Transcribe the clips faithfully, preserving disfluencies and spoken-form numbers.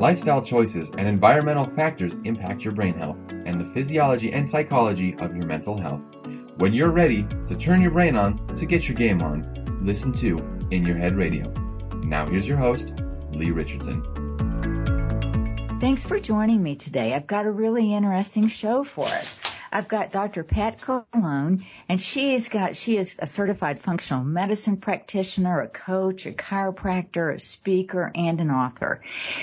Lifestyle choices and environmental factors impact your brain health and the physiology and psychology of your mental health. When you're ready to turn your brain on to get your game on, listen to In Your Head Radio. Now here's your host, Leigh Richardson. Thanks for joining me today. I've got a really interesting show for us. I've got Doctor Pat Cologne, and she's got, she is a certified functional medicine practitioner, a coach, a chiropractor, a speaker, and an author.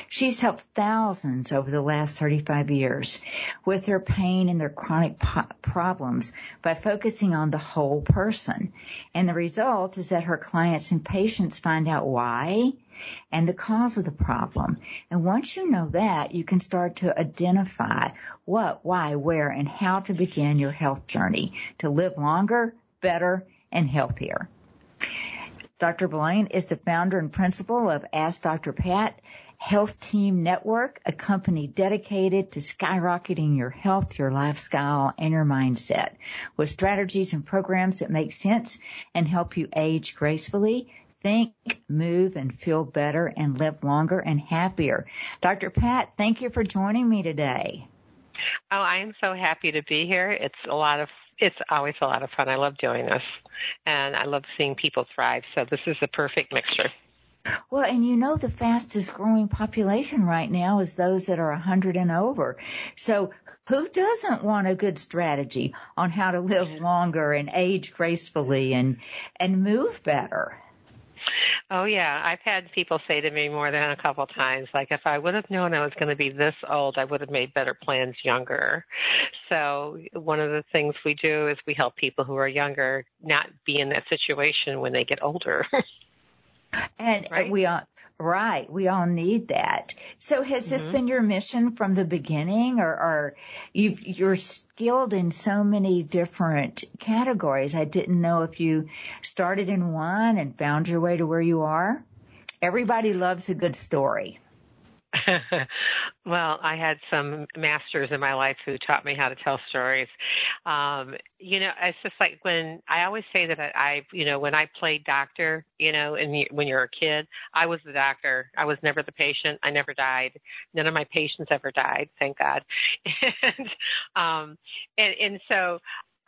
She's helped thousands over the last thirty-five years with their pain and their chronic po- problems by focusing on the whole person. And the result is that her clients and patients find out why and the cause of the problem. And once you know that, you can start to identify what, why, where, and how to begin your health journey to live longer, better, and healthier. Doctor Blaine is the founder and principal of Ask Doctor Pat Health Team Network, a company dedicated to skyrocketing your health, your lifestyle, and your mindset with strategies and programs that make sense and help you age gracefully, think, move, and feel better and live longer and happier. Doctor Pat, thank you for joining me today. Oh, I am so happy to be here. It's a lot of, it's always a lot of fun. I love doing this, and I love seeing people thrive. So this is the perfect mixture. Well, and you know the fastest growing population right now is those that are one hundred and over. So who doesn't want a good strategy on how to live longer and age gracefully and and move better? Oh, yeah. I've had people say to me more than a couple of times, like, if I would have known I was going to be this old, I would have made better plans younger. So one of the things we do is we help people who are younger not be in that situation when they get older. And right? we all, right, we all need that. So has mm-hmm. this been your mission from the beginning, or, or you've, you're skilled in so many different categories? I didn't know if you started in one and found your way to where you are. Everybody loves a good story. Well, I had some masters in my life who taught me how to tell stories. Um, you know, it's just like when I always say that I, you know, when I played doctor, you know, and you, when you're a kid, I was the doctor. I was never the patient. I never died. None of my patients ever died, thank God. and, um, and and so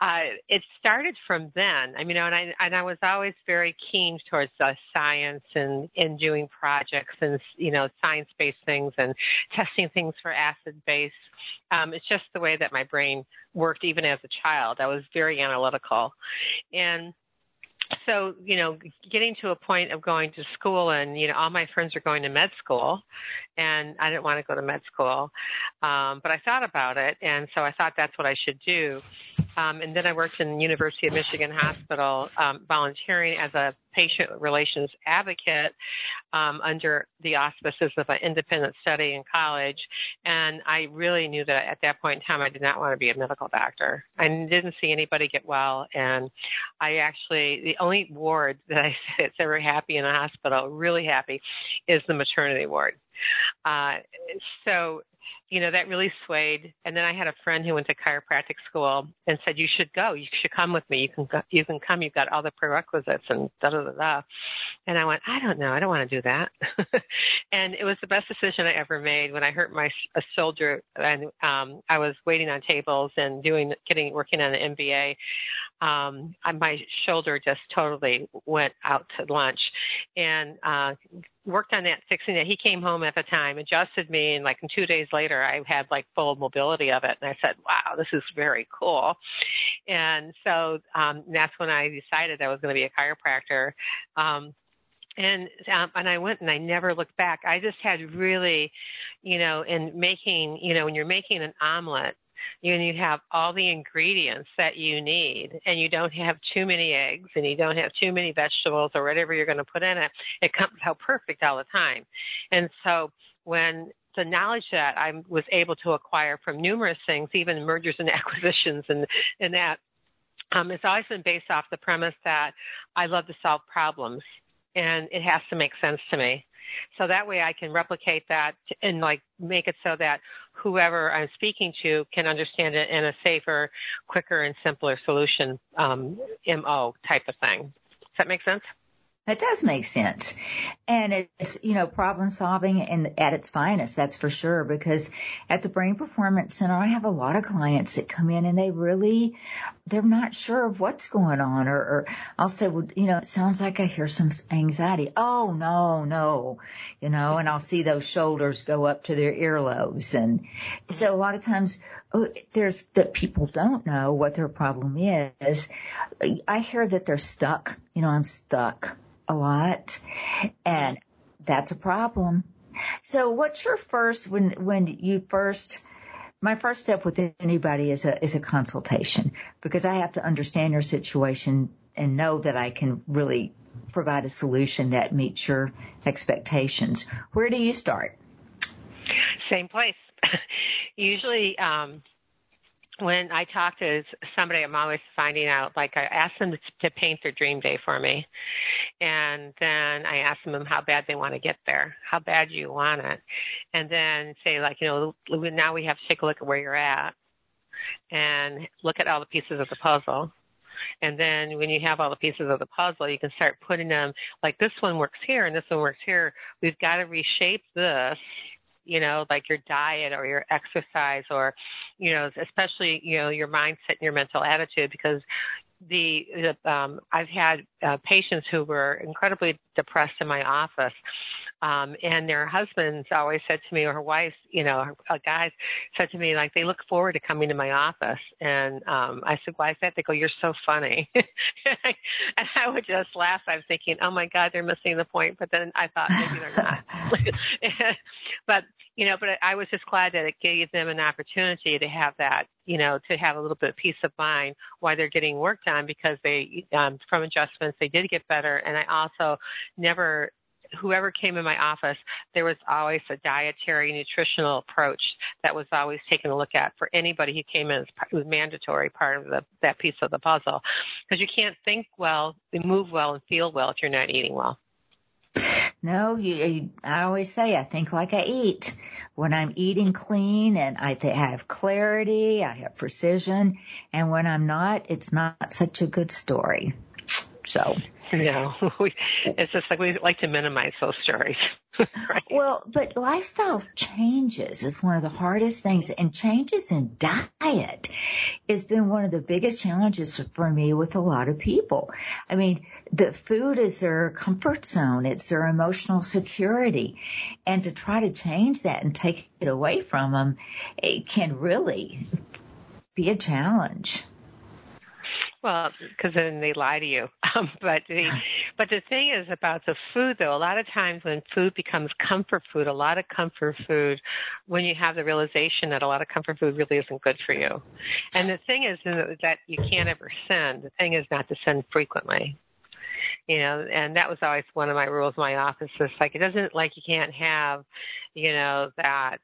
uh, it started from then. I mean, and I and I was always very keen towards uh, science and, and doing projects and, you know, science-based things and testing things for acid base. Um, it's just the way that my brain worked even as a child. I was very analytical. And so, you know, getting to a point of going to school and, you know, all my friends are going to med school and I didn't want to go to med school. Um, but I thought about it. And so I thought that's what I should do. Um, and then I worked in the University of Michigan Hospital um, volunteering as a patient relations advocate um, under the auspices of an independent study in college. And I really knew that at that point in time, I did not want to be a medical doctor. I didn't see anybody get well. And I actually, the only ward that I said it's ever happy in a hospital, really happy, is the maternity ward. Uh, so, you know, that really swayed. And then I had a friend who went to chiropractic school and said, you should go. You should come with me. You can go, you can come. You've got all the prerequisites and da-da-da-da. And I went, I don't know. I don't want to do that. And it was the best decision I ever made when I hurt my a shoulder. And um, I was waiting on tables and doing, getting, working on an M B A. Um, my shoulder just totally went out to lunch and uh, worked on that, fixing it. He came home at the time, adjusted me, and like two days later, I had like full mobility of it. And I said, wow, this is very cool. And so um, that's when I decided I was going to be a chiropractor. Um, and um, and I went and I never looked back. I just had really, you know, in making, you know, when you're making an omelet, you and you have all the ingredients that you need, and you don't have too many eggs, and you don't have too many vegetables or whatever you're going to put in it. It comes out perfect all the time. And so when the knowledge that I was able to acquire from numerous things, even mergers and acquisitions and, and that, um, it's always been based off the premise that I love to solve problems, and it has to make sense to me. So that way I can replicate that and, like, make it so that whoever I'm speaking to can understand it in a safer, quicker, and simpler solution, um, M O type of thing. Does that make sense? That does make sense. And it's, you know, problem solving and at its finest, that's for sure, because at the Brain Performance Center, I have a lot of clients that come in and they really, they're not sure of what's going on. Or, or I'll say, well, you know, it sounds like I hear some anxiety. Oh, no, no, you know, and I'll see those shoulders go up to their earlobes. And so a lot of times oh, there's that people don't know what their problem is. I hear that they're stuck. You know, I'm stuck a lot, and that's a problem. So what's your first, when when you first, my first step with anybody is a is a consultation, because I have to understand your situation and know that I can really provide a solution that meets your expectations. Where do you start? Same place. Usually um when I talk to somebody, I'm always finding out, like I ask them to paint their dream day for me. And then I ask them how bad they want to get there. How bad do you want it? And then say, like, you know, now we have to take a look at where you're at and look at all the pieces of the puzzle. And then when you have all the pieces of the puzzle, you can start putting them, like, this one works here and this one works here. We've got to reshape this. You know, like your diet or your exercise or, you know, especially, you know, your mindset and your mental attitude, because the, the um, I've had uh, patients who were incredibly depressed in my office, um, and their husbands always said to me, or her wife, you know, her, uh, guys said to me, like, they look forward to coming to my office. And um, I said, why is that? They go, you're so funny. and I would just laugh. I was thinking, oh, my God, they're missing the point. But then I thought, maybe they're not. but You know, but I was just glad that it gave them an opportunity to have that, you know, to have a little bit of peace of mind while they're getting work done, because they, um, from adjustments, they did get better. And I also never, whoever came in my office, there was always a dietary nutritional approach that was always taken a look at for anybody who came in. It was mandatory part of the, that piece of the puzzle, because you can't think well, move well, and feel well if you're not eating well. No, you, you, I always say I think like I eat. When I'm eating clean and I th- have clarity, I have precision. And when I'm not, it's not such a good story. So, no, we, it's just like we like to minimize those stories. Right? Well, but lifestyle changes is one of the hardest things, and changes in diet has been one of the biggest challenges for me with a lot of people. I mean, the food is their comfort zone. It's their emotional security. And to try to change that and take it away from them, it can really be a challenge. Well, because then they lie to you. Um, but the but the thing is about the food, though, a lot of times when food becomes comfort food, a lot of comfort food, when you have the realization that a lot of comfort food really isn't good for you. And the thing is that you can't ever send. The thing is not to send frequently. You know, and that was always one of my rules in my office. It's like, it doesn't, like, you can't have, you know, that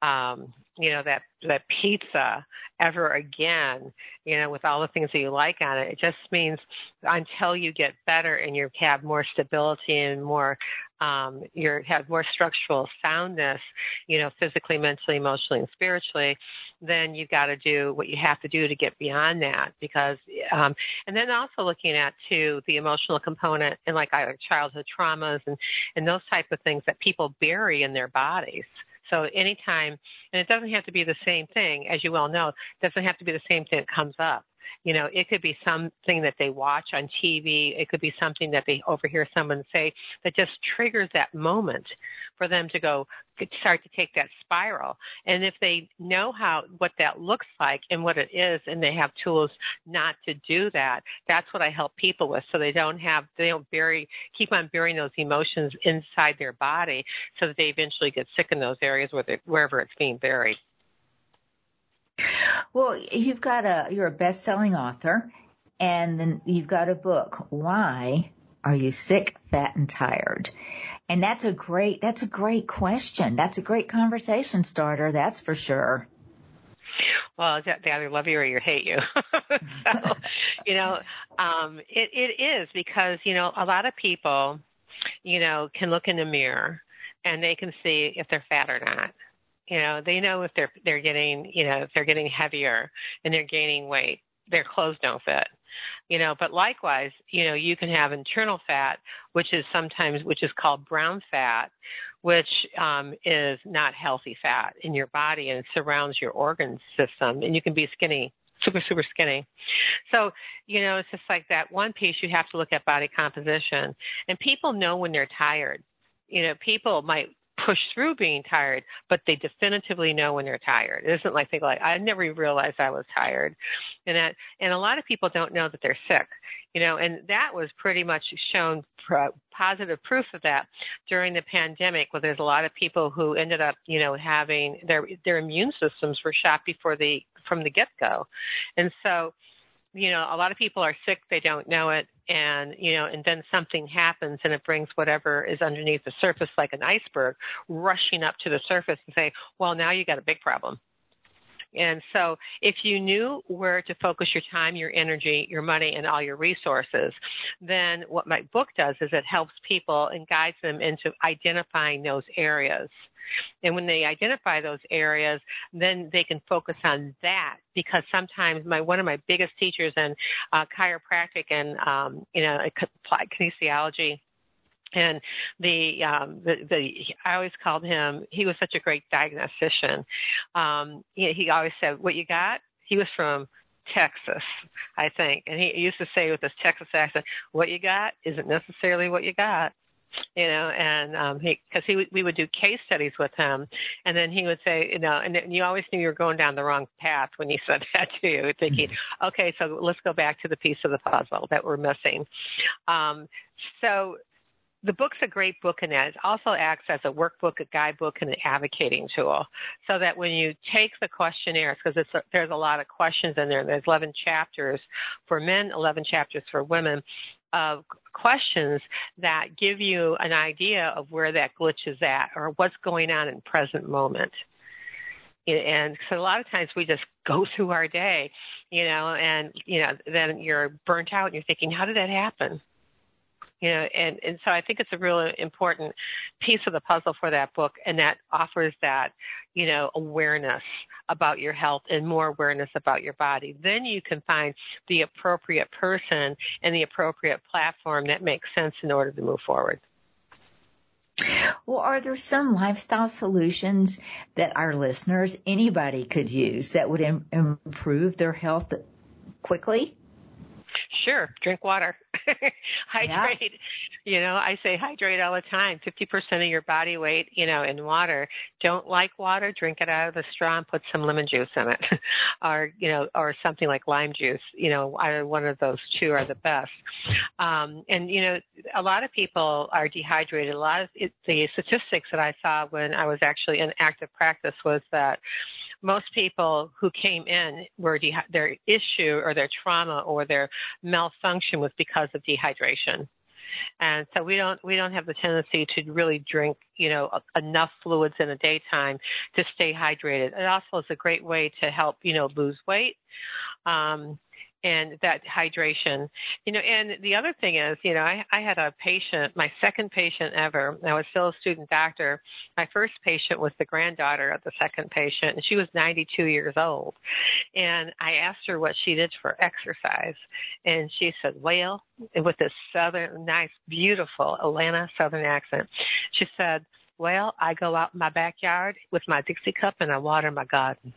Um, you know, that, that pizza ever again, you know, with all the things that you like on it. It just means until you get better and you have more stability and more, um, you have more structural soundness, you know, physically, mentally, emotionally, and spiritually, then you've got to do what you have to do to get beyond that. Because, um, and then also looking at, too, the emotional component and, like, either childhood traumas and, and those type of things that people bury in their bodies. So anytime, and it doesn't have to be the same thing, as you well know, it doesn't have to be the same thing that comes up. You know, it could be something that they watch on T V. It could be something that they overhear someone say that just triggers that moment for them to go start to take that spiral. And if they know how, what that looks like and what it is, and they have tools not to do that, that's what I help people with. So they don't have, they don't bury, keep on burying those emotions inside their body, so that they eventually get sick in those areas where they, wherever it's being buried. Well, you've got a, you're a best-selling author, and then you've got a book, Why Are You Sick, Fat and Tired? And that's a great, that's a great question. That's a great conversation starter, that's for sure. Well, they either love you or you hate you. So, you know, um, it, it is because, you know, a lot of people, you know, can look in the mirror and they can see if they're fat or not. You know, they know if they're they're getting, you know, if they're getting heavier and they're gaining weight, their clothes don't fit. you know, but likewise, you know, you can have internal fat, which is sometimes, which is called brown fat, which um, is not healthy fat in your body, and it surrounds your organ system, and you can be skinny, super, super skinny. So, you know, it's just like that one piece, you have to look at body composition. And people know when they're tired. You know, people might push through being tired, but they definitively know when they're tired. It isn't like they go, like, I never realized I was tired. And that, and a lot of people don't know that they're sick, you know, and that was pretty much shown pro- positive proof of that during the pandemic, where there's a lot of people who ended up, you know, having their, their immune systems were shot before the, from the get-go. And so, you know, a lot of people are sick, they don't know it, and, you know, and then something happens and it brings whatever is underneath the surface, like an iceberg, rushing up to the surface and say, well, now you got a big problem. And so if you knew where to focus your time, your energy, your money, and all your resources, then what my book does is it helps people and guides them into identifying those areas. And when they identify those areas, then they can focus on that, because sometimes my one of my biggest teachers in uh, chiropractic and, um, you know, applied kinesiology, and the, um, the, the, I always called him, he was such a great diagnostician. Um, he, he always said, what you got? He was from Texas, I think. And he used to say with this Texas accent, what you got isn't necessarily what you got. You know, and um, he, because he we would do case studies with him, and then he would say, you know, and you always knew you were going down the wrong path when he said that to you, thinking, okay, so let's go back to the piece of the puzzle that we're missing. Um, so the book's a great book in that. It also acts as a workbook, a guidebook, and an advocating tool, so that when you take the questionnaires, because it's a, there's a lot of questions in there. There's eleven chapters for men, eleven chapters for women, of questions that give you an idea of where that glitch is at or what's going on in present moment. And so a lot of times we just go through our day, you know, and, you know, then you're burnt out and you're thinking, how did that happen? You know, and, and so I think it's a really important piece of the puzzle for that book, and that offers that, you know, awareness about your health and more awareness about your body. Then you can find the appropriate person and the appropriate platform that makes sense in order to move forward. Well, are there some lifestyle solutions that our listeners, anybody could use that would im- improve their health quickly? Sure. Drink water. Hydrate. Yeah. You know, I say hydrate all the time. fifty percent of your body weight, you know, in water. Don't like water? Drink it out of the straw and put some lemon juice in it. Or, you know, or something like lime juice. You know, either one of those two are the best. Um, and, you know, a lot of people are dehydrated. A lot of it, the statistics that I saw when I was actually in active practice was that most people who came in were de- their issue or their trauma or their malfunction was because of dehydration. And so we don't we don't have the tendency to really drink, you know, enough fluids in the daytime to stay hydrated. It also is a great way to help, you know, lose weight. Um, and that hydration, you know, and the other thing is, you know, I, I had a patient, my second patient ever, I was still a student doctor. My first patient was the granddaughter of the second patient, and she was ninety-two years old. And I asked her what she did for exercise. And she said, well, with this southern, nice, beautiful Atlanta southern accent, she said, well, I go out in my backyard with my Dixie cup and I water my garden.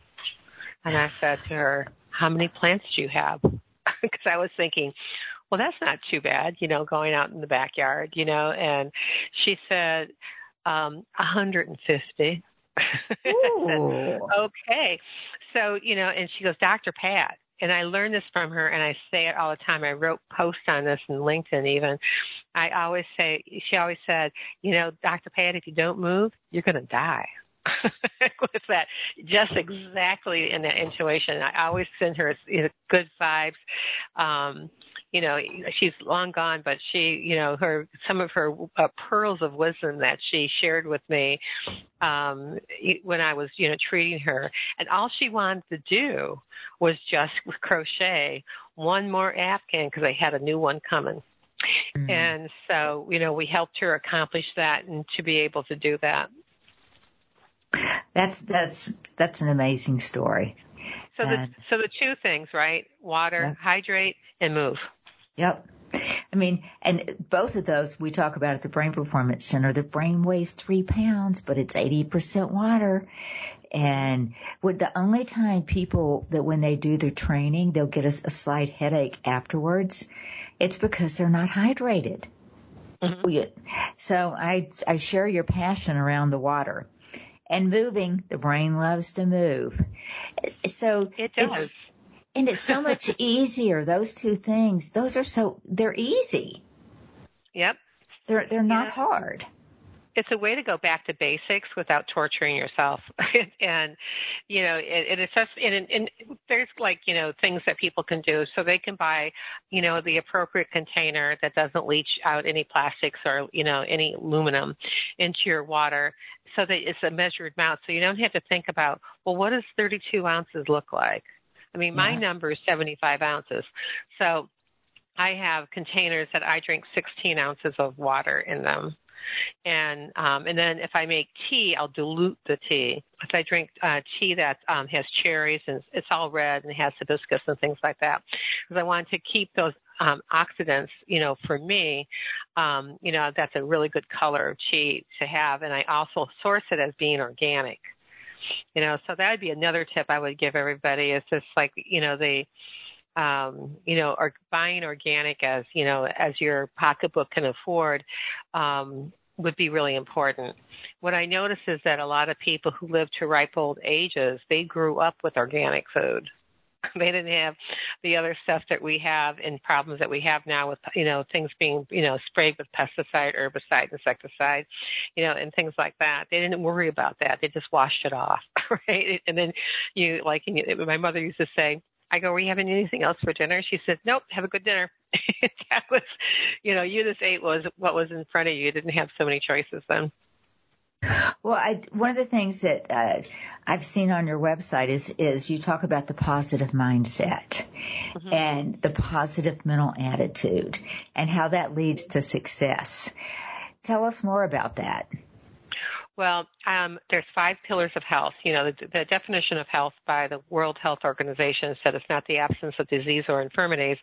And I said to her, how many plants do you have? Because I was thinking, well, that's not too bad, you know, going out in the backyard, you know. And she said, um, one hundred fifty. Ooh. Okay. So, you know, and she goes, Doctor Pat. And I learned this from her, and I say it all the time. I wrote posts on this in LinkedIn even. I always say, she always said, you know, Doctor Pat, if you don't move, you're going to die. With that, just exactly in that intuition. I always send her, you know, good vibes. Um, you know, she's long gone, but she, you know, her some of her uh, pearls of wisdom that she shared with me um, when I was, you know, treating her. And all she wanted to do was just crochet one more afghan because I had a new one coming. Mm-hmm. And so, you know, we helped her accomplish that and to be able to do that. That's that's that's an amazing story. So the, so the two things, right? Water, yeah. Hydrate, and move. Yep. I mean, and both of those we talk about at the Brain Performance Center. The brain weighs three pounds, but it's eighty percent water. And with the only time people that when they do their training, they'll get a, a slight headache afterwards, it's because they're not hydrated. Mm-hmm. So I, I share your passion around the water. And moving, the brain loves to move. So it does. It's, and it's so much easier. Those two things, those are so, they're easy. Yep. They're they're not yeah. hard. It's a way to go back to basics without torturing yourself. and, you know, it, it's just, and, and there's like, you know, things that people can do. So they can buy, you know, the appropriate container that doesn't leach out any plastics or, you know, any aluminum into your water so that it's a measured amount. So you don't have to think about, well, what does thirty-two ounces look like? I mean, my yeah. number is seventy-five ounces. So I have containers that I drink sixteen ounces of water in them. And um, and then if I make tea, I'll dilute the tea. If I drink uh, tea that um, has cherries and it's all red and has hibiscus and things like that, because I want to keep those um, oxidants, you know, for me, um, you know, that's a really good color of tea to have. And I also source it as being organic, you know, so that would be another tip I would give everybody is just like, you know, the Um, you know, or buying organic as, you know, as your pocketbook can afford um, would be really important. What I notice is that a lot of people who live to ripe old ages, they grew up with organic food. They didn't have the other stuff that we have and problems that we have now with, you know, things being, you know, sprayed with pesticide, herbicide, insecticide, you know, and things like that. They didn't worry about that. They just washed it off, right? And then you, like, and you, my mother used to say, I go, are we having anything else for dinner? She said, nope, have a good dinner. That was, you know, you just ate was what was in front of you. You didn't have so many choices then. Well, I, one of the things that uh, I've seen on your website is, is you talk about the positive mindset mm-hmm. and the positive mental attitude and how that leads to success. Tell us more about that. Well, um, there's five pillars of health. You know, the, the definition of health by the World Health Organization said it's not the absence of disease or infirmities,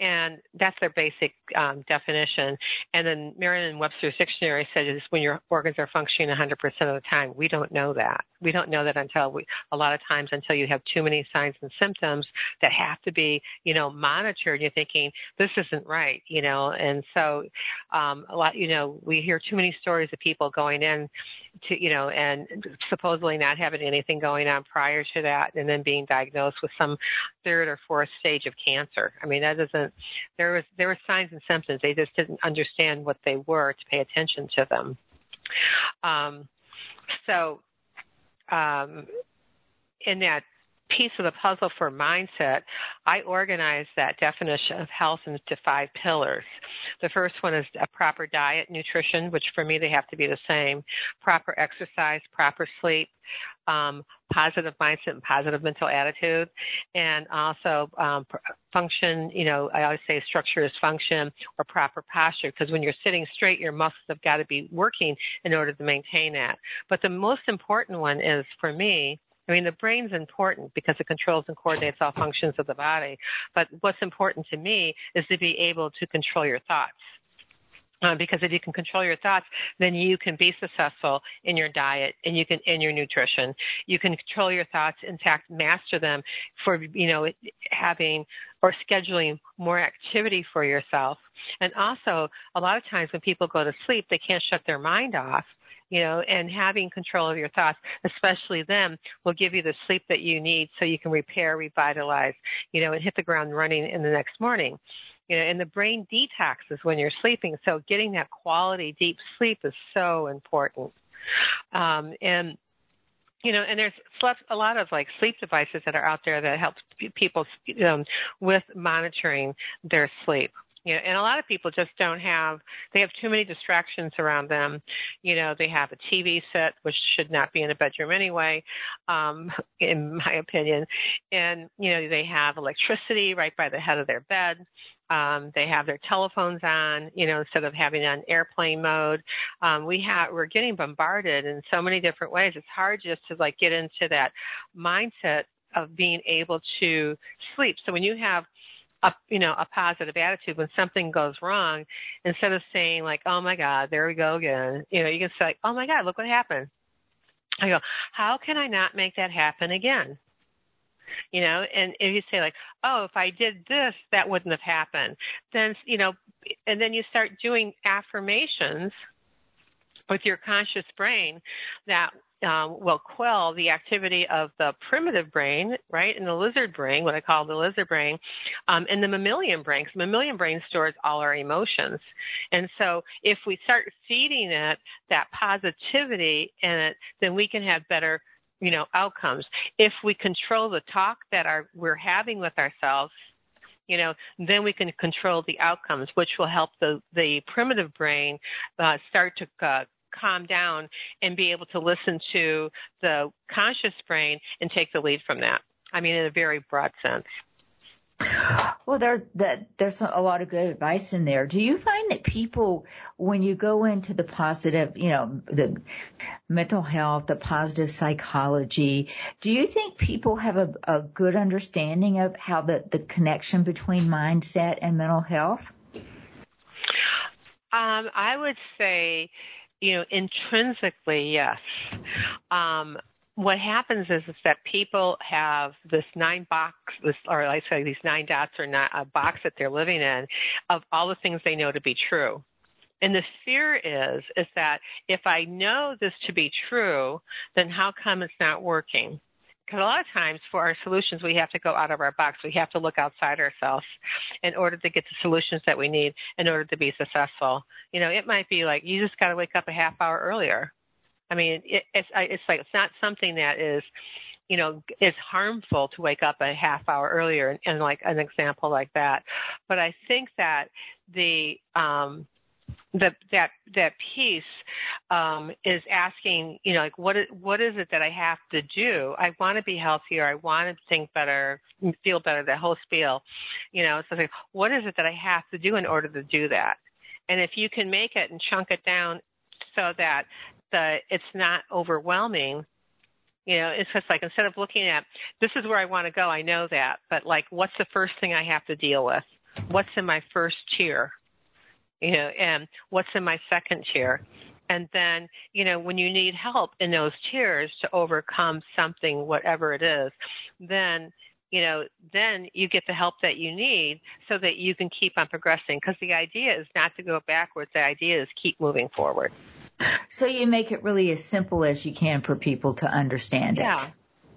and that's their basic um, definition. And then Merriam-Webster's dictionary said it's when your organs are functioning one hundred percent of the time. We don't know that. We don't know that until we, a lot of times until you have too many signs and symptoms that have to be, you know, monitored. You're thinking this isn't right, you know, and so um, a lot, you know, we hear too many stories of people going in to, you know, and supposedly not having anything going on prior to that and then being diagnosed with some third or fourth stage of cancer. I mean, that doesn't, there was, there were signs and symptoms. They just didn't understand what they were to pay attention to them. Um, so um, in that piece of the puzzle for mindset, I organize that definition of health into five pillars. The first one is a proper diet, nutrition, which for me they have to be the same, proper exercise, proper sleep, um, positive mindset and positive mental attitude, and also um, function, you know, I always say structure is function or proper posture, because when you're sitting straight, your muscles have got to be working in order to maintain that. But the most important one is, for me, I mean, the brain's important because it controls and coordinates all functions of the body. But what's important to me is to be able to control your thoughts. Uh, because if you can control your thoughts, then you can be successful in your diet and you can in your nutrition. You can control your thoughts, in fact, master them for, you know, having or scheduling more activity for yourself. And also, a lot of times when people go to sleep, they can't shut their mind off. You know, and having control of your thoughts, especially them, will give you the sleep that you need so you can repair, revitalize, you know, and hit the ground running in the next morning. You know, and the brain detoxes when you're sleeping, so getting that quality deep sleep is so important. Um, and you know, and there's a lot of like sleep devices that are out there that help people um, with monitoring their sleep. You know, and a lot of people just don't have, they have too many distractions around them. You know, they have a T V set, which should not be in a bedroom anyway, um, in my opinion. And, you know, they have electricity right by the head of their bed. Um, they have their telephones on, you know, instead of having it on airplane mode. Um, we have, we're getting bombarded in so many different ways. It's hard just to like get into that mindset of being able to sleep. So when you have a, you know, a positive attitude when something goes wrong, instead of saying like, oh my God, there we go again. You know, you can say like, oh my God, look what happened. I go, how can I not make that happen again? You know, and if you say like, oh, if I did this, that wouldn't have happened. Then, you know, and then you start doing affirmations with your conscious brain that um, will quell the activity of the primitive brain, right, and the lizard brain, what I call the lizard brain, um, and the mammalian brain. Because mammalian brain stores all our emotions. And so if we start feeding it that positivity in it, then we can have better, you know, outcomes. If we control the talk that our, we're having with ourselves, you know, then we can control the outcomes, which will help the, the primitive brain uh, start to uh, calm down and be able to listen to the conscious brain and take the lead from that. I mean, in a very broad sense. Well, there, that, there's a lot of good advice in there. Do you find that people, when you go into the positive, you know, the mental health, the positive psychology, do you think people have a, a good understanding of how the, the connection between mindset and mental health? Um, I would say, you know, intrinsically, yes. Um What happens is, is that people have this nine box, this, or I say these nine dots or not, a box that they're living in of all the things they know to be true. And the fear is, is that if I know this to be true, then how come it's not working? Because a lot of times for our solutions, we have to go out of our box. We have to look outside ourselves in order to get the solutions that we need in order to be successful. You know, it might be like, you just got to wake up a half hour earlier. I mean, it, it's, it's like it's not something that is, you know, is harmful to wake up a half hour earlier, and, and like an example like that. But I think that the um, the that that piece um, is asking, you know, like what is, what is it that I have to do? I want to be healthier. I want to think better, feel better. That whole spiel, you know. So it's like, what is it that I have to do in order to do that? And if you can make it and chunk it down so that The, it's not overwhelming, you know, it's just like instead of looking at this is where I want to go, I know that, but like what's the first thing I have to deal with? What's in my first tier, you know, and what's in my second tier? And then, you know, when you need help in those tiers to overcome something, whatever it is, then, you know, then you get the help that you need so that you can keep on progressing, because the idea is not to go backwards. The idea is keep moving forward. So you make it really as simple as you can for people to understand it. Yeah,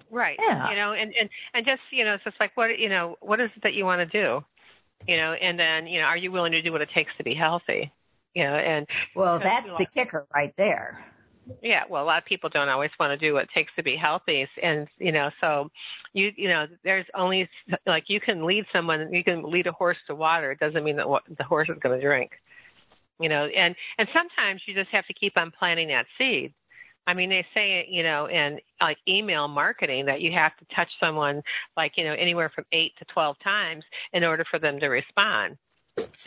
right. Yeah. You know, and, and, and just, you know, it's just like, what, you know, what is it that you want to do? You know, and then, you know, are you willing to do what it takes to be healthy? You know, and. Well, that's the kicker right there. Yeah, well, a lot of people don't always want to do what it takes to be healthy. And, you know, so, you you know, there's only, like, you can lead someone, you can lead a horse to water. It doesn't mean that the horse is going to drink. You know, and, and sometimes you just have to keep on planting that seed. I mean, they say, you know, in like email marketing that you have to touch someone like, you know, anywhere from eight to twelve times in order for them to respond.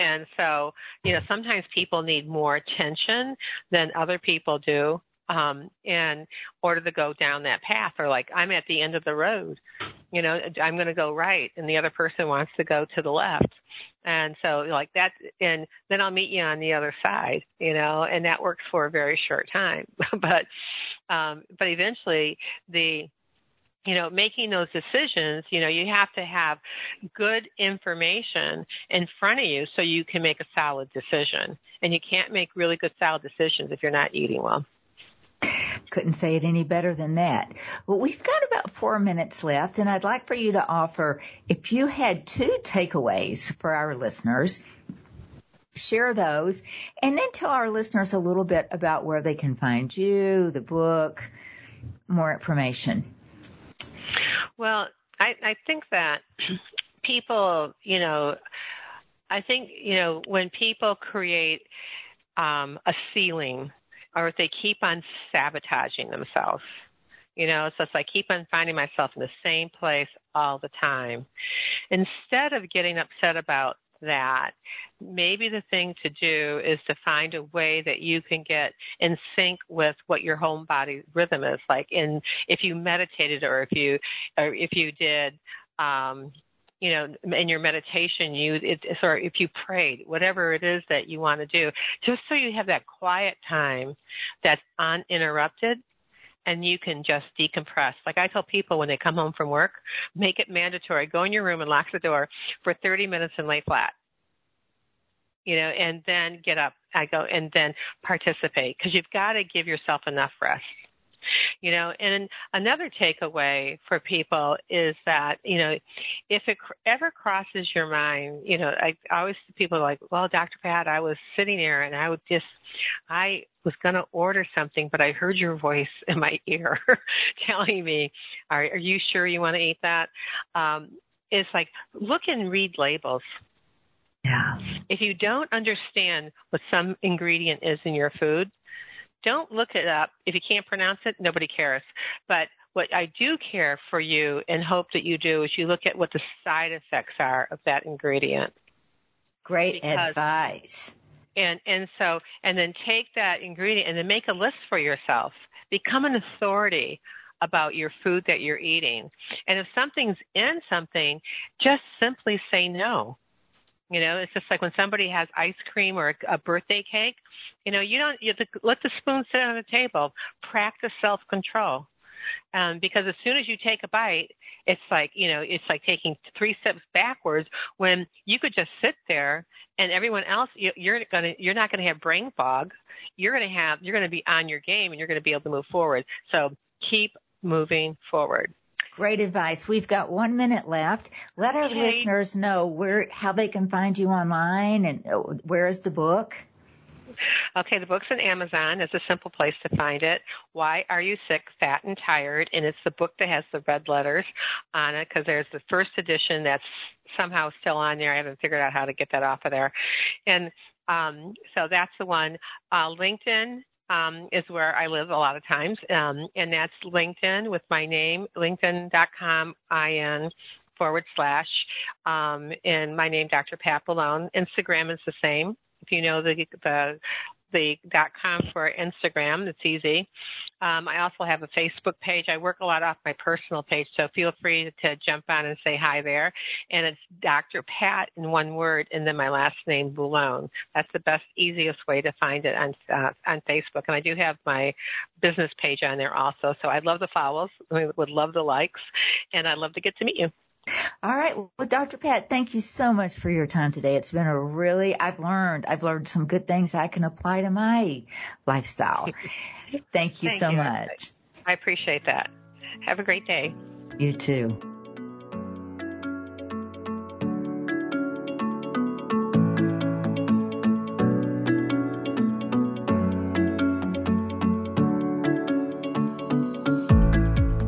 And so, you know, sometimes people need more attention than other people do um, in order to go down that path, or like, I'm at the end of the road. You know, I'm going to go right, and the other person wants to go to the left. And so, like that, and then I'll meet you on the other side, you know, and that works for a very short time. but um, but eventually, the, you know, making those decisions, you know, you have to have good information in front of you so you can make a solid decision. And you can't make really good, solid decisions if you're not eating well. Couldn't say it any better than that. Well, we've got about four minutes left, and I'd like for you to offer, if you had two takeaways for our listeners, share those, and then tell our listeners a little bit about where they can find you, the book, more information. Well, I, I think that people, you know, I think, you know, when people create um, a ceiling, or if they keep on sabotaging themselves, you know, so it's like, keep on finding myself in the same place all the time. Instead of getting upset about that, maybe the thing to do is to find a way that you can get in sync with what your whole body rhythm is like. And if you meditated, or if you, or if you did, um, you know, in your meditation, you, it, sorry, if you prayed, whatever it is that you want to do, just so you have that quiet time that's uninterrupted and you can just decompress. Like I tell people when they come home from work, make it mandatory. Go in your room and lock the door for thirty minutes and lay flat. You know, and then get up. I go and then participate, because you've got to give yourself enough rest. You know, and another takeaway for people is that, you know, if it ever crosses your mind, you know, I always see people like, well, Doctor Pat, I was sitting there and I would just, I was going to order something, but I heard your voice in my ear telling me, are, are you sure you want to eat that? Um, it's like, look and read labels. Yeah. If you don't understand what some ingredient is in your food, don't look it up. If you can't pronounce it, nobody cares. But what I do care for you and hope that you do is you look at what the side effects are of that ingredient. Great because, advice. And and so and then take that ingredient and then make a list for yourself. Become an authority about your food that you're eating. And if something's in something, just simply say no. You know, it's just like when somebody has ice cream or a, a birthday cake, you know, you don't you have to let the spoon sit on the table. Practice self-control. Um, because as soon as you take a bite, it's like, you know, it's like taking three steps backwards when you could just sit there and everyone else, you, you're going to, you're not going to have brain fog. You're going to have, you're going to be on your game and you're going to be able to move forward. So keep moving forward. Great advice. We've got one minute left. Let our hey. listeners know where, how they can find you online, and where is the book? Okay, the book's on Amazon. It's a simple place to find it. Why Are You Sick, Fat and Tired? And it's the book that has the red letters on it, because there's the first edition that's somehow still on there. I haven't figured out how to get that off of there. And um, so that's the one. Uh, LinkedIn. Um, is where I live a lot of times, um, and that's LinkedIn with my name, linkedin dot com, I N, forward slash, um, and my name, Doctor Pat Malone. Instagram is the same. If you know the the, the dot com for Instagram, it's easy. Um, I also have a Facebook page. I work a lot off my personal page, so feel free to jump on and say hi there. And it's Doctor Pat in one word, and then my last name, Boulone. That's the best, easiest way to find it on uh, on Facebook. And I do have my business page on there also. So I love the follows. I would love the likes, and I'd love to get to meet you. All right. Well, Doctor Pat, thank you so much for your time today. It's been a really, I've learned, I've learned some good things I can apply to my lifestyle. Thank you thank so you. much. I appreciate that. Have a great day. You too.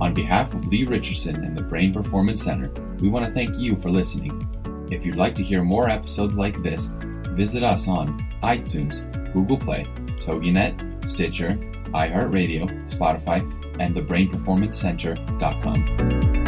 On behalf of Leigh Richardson and the Brain Performance Center, we want to thank you for listening. If you'd like to hear more episodes like this, visit us on iTunes, Google Play, TogiNet, Stitcher, iHeartRadio, Spotify, and the brain performance center dot com.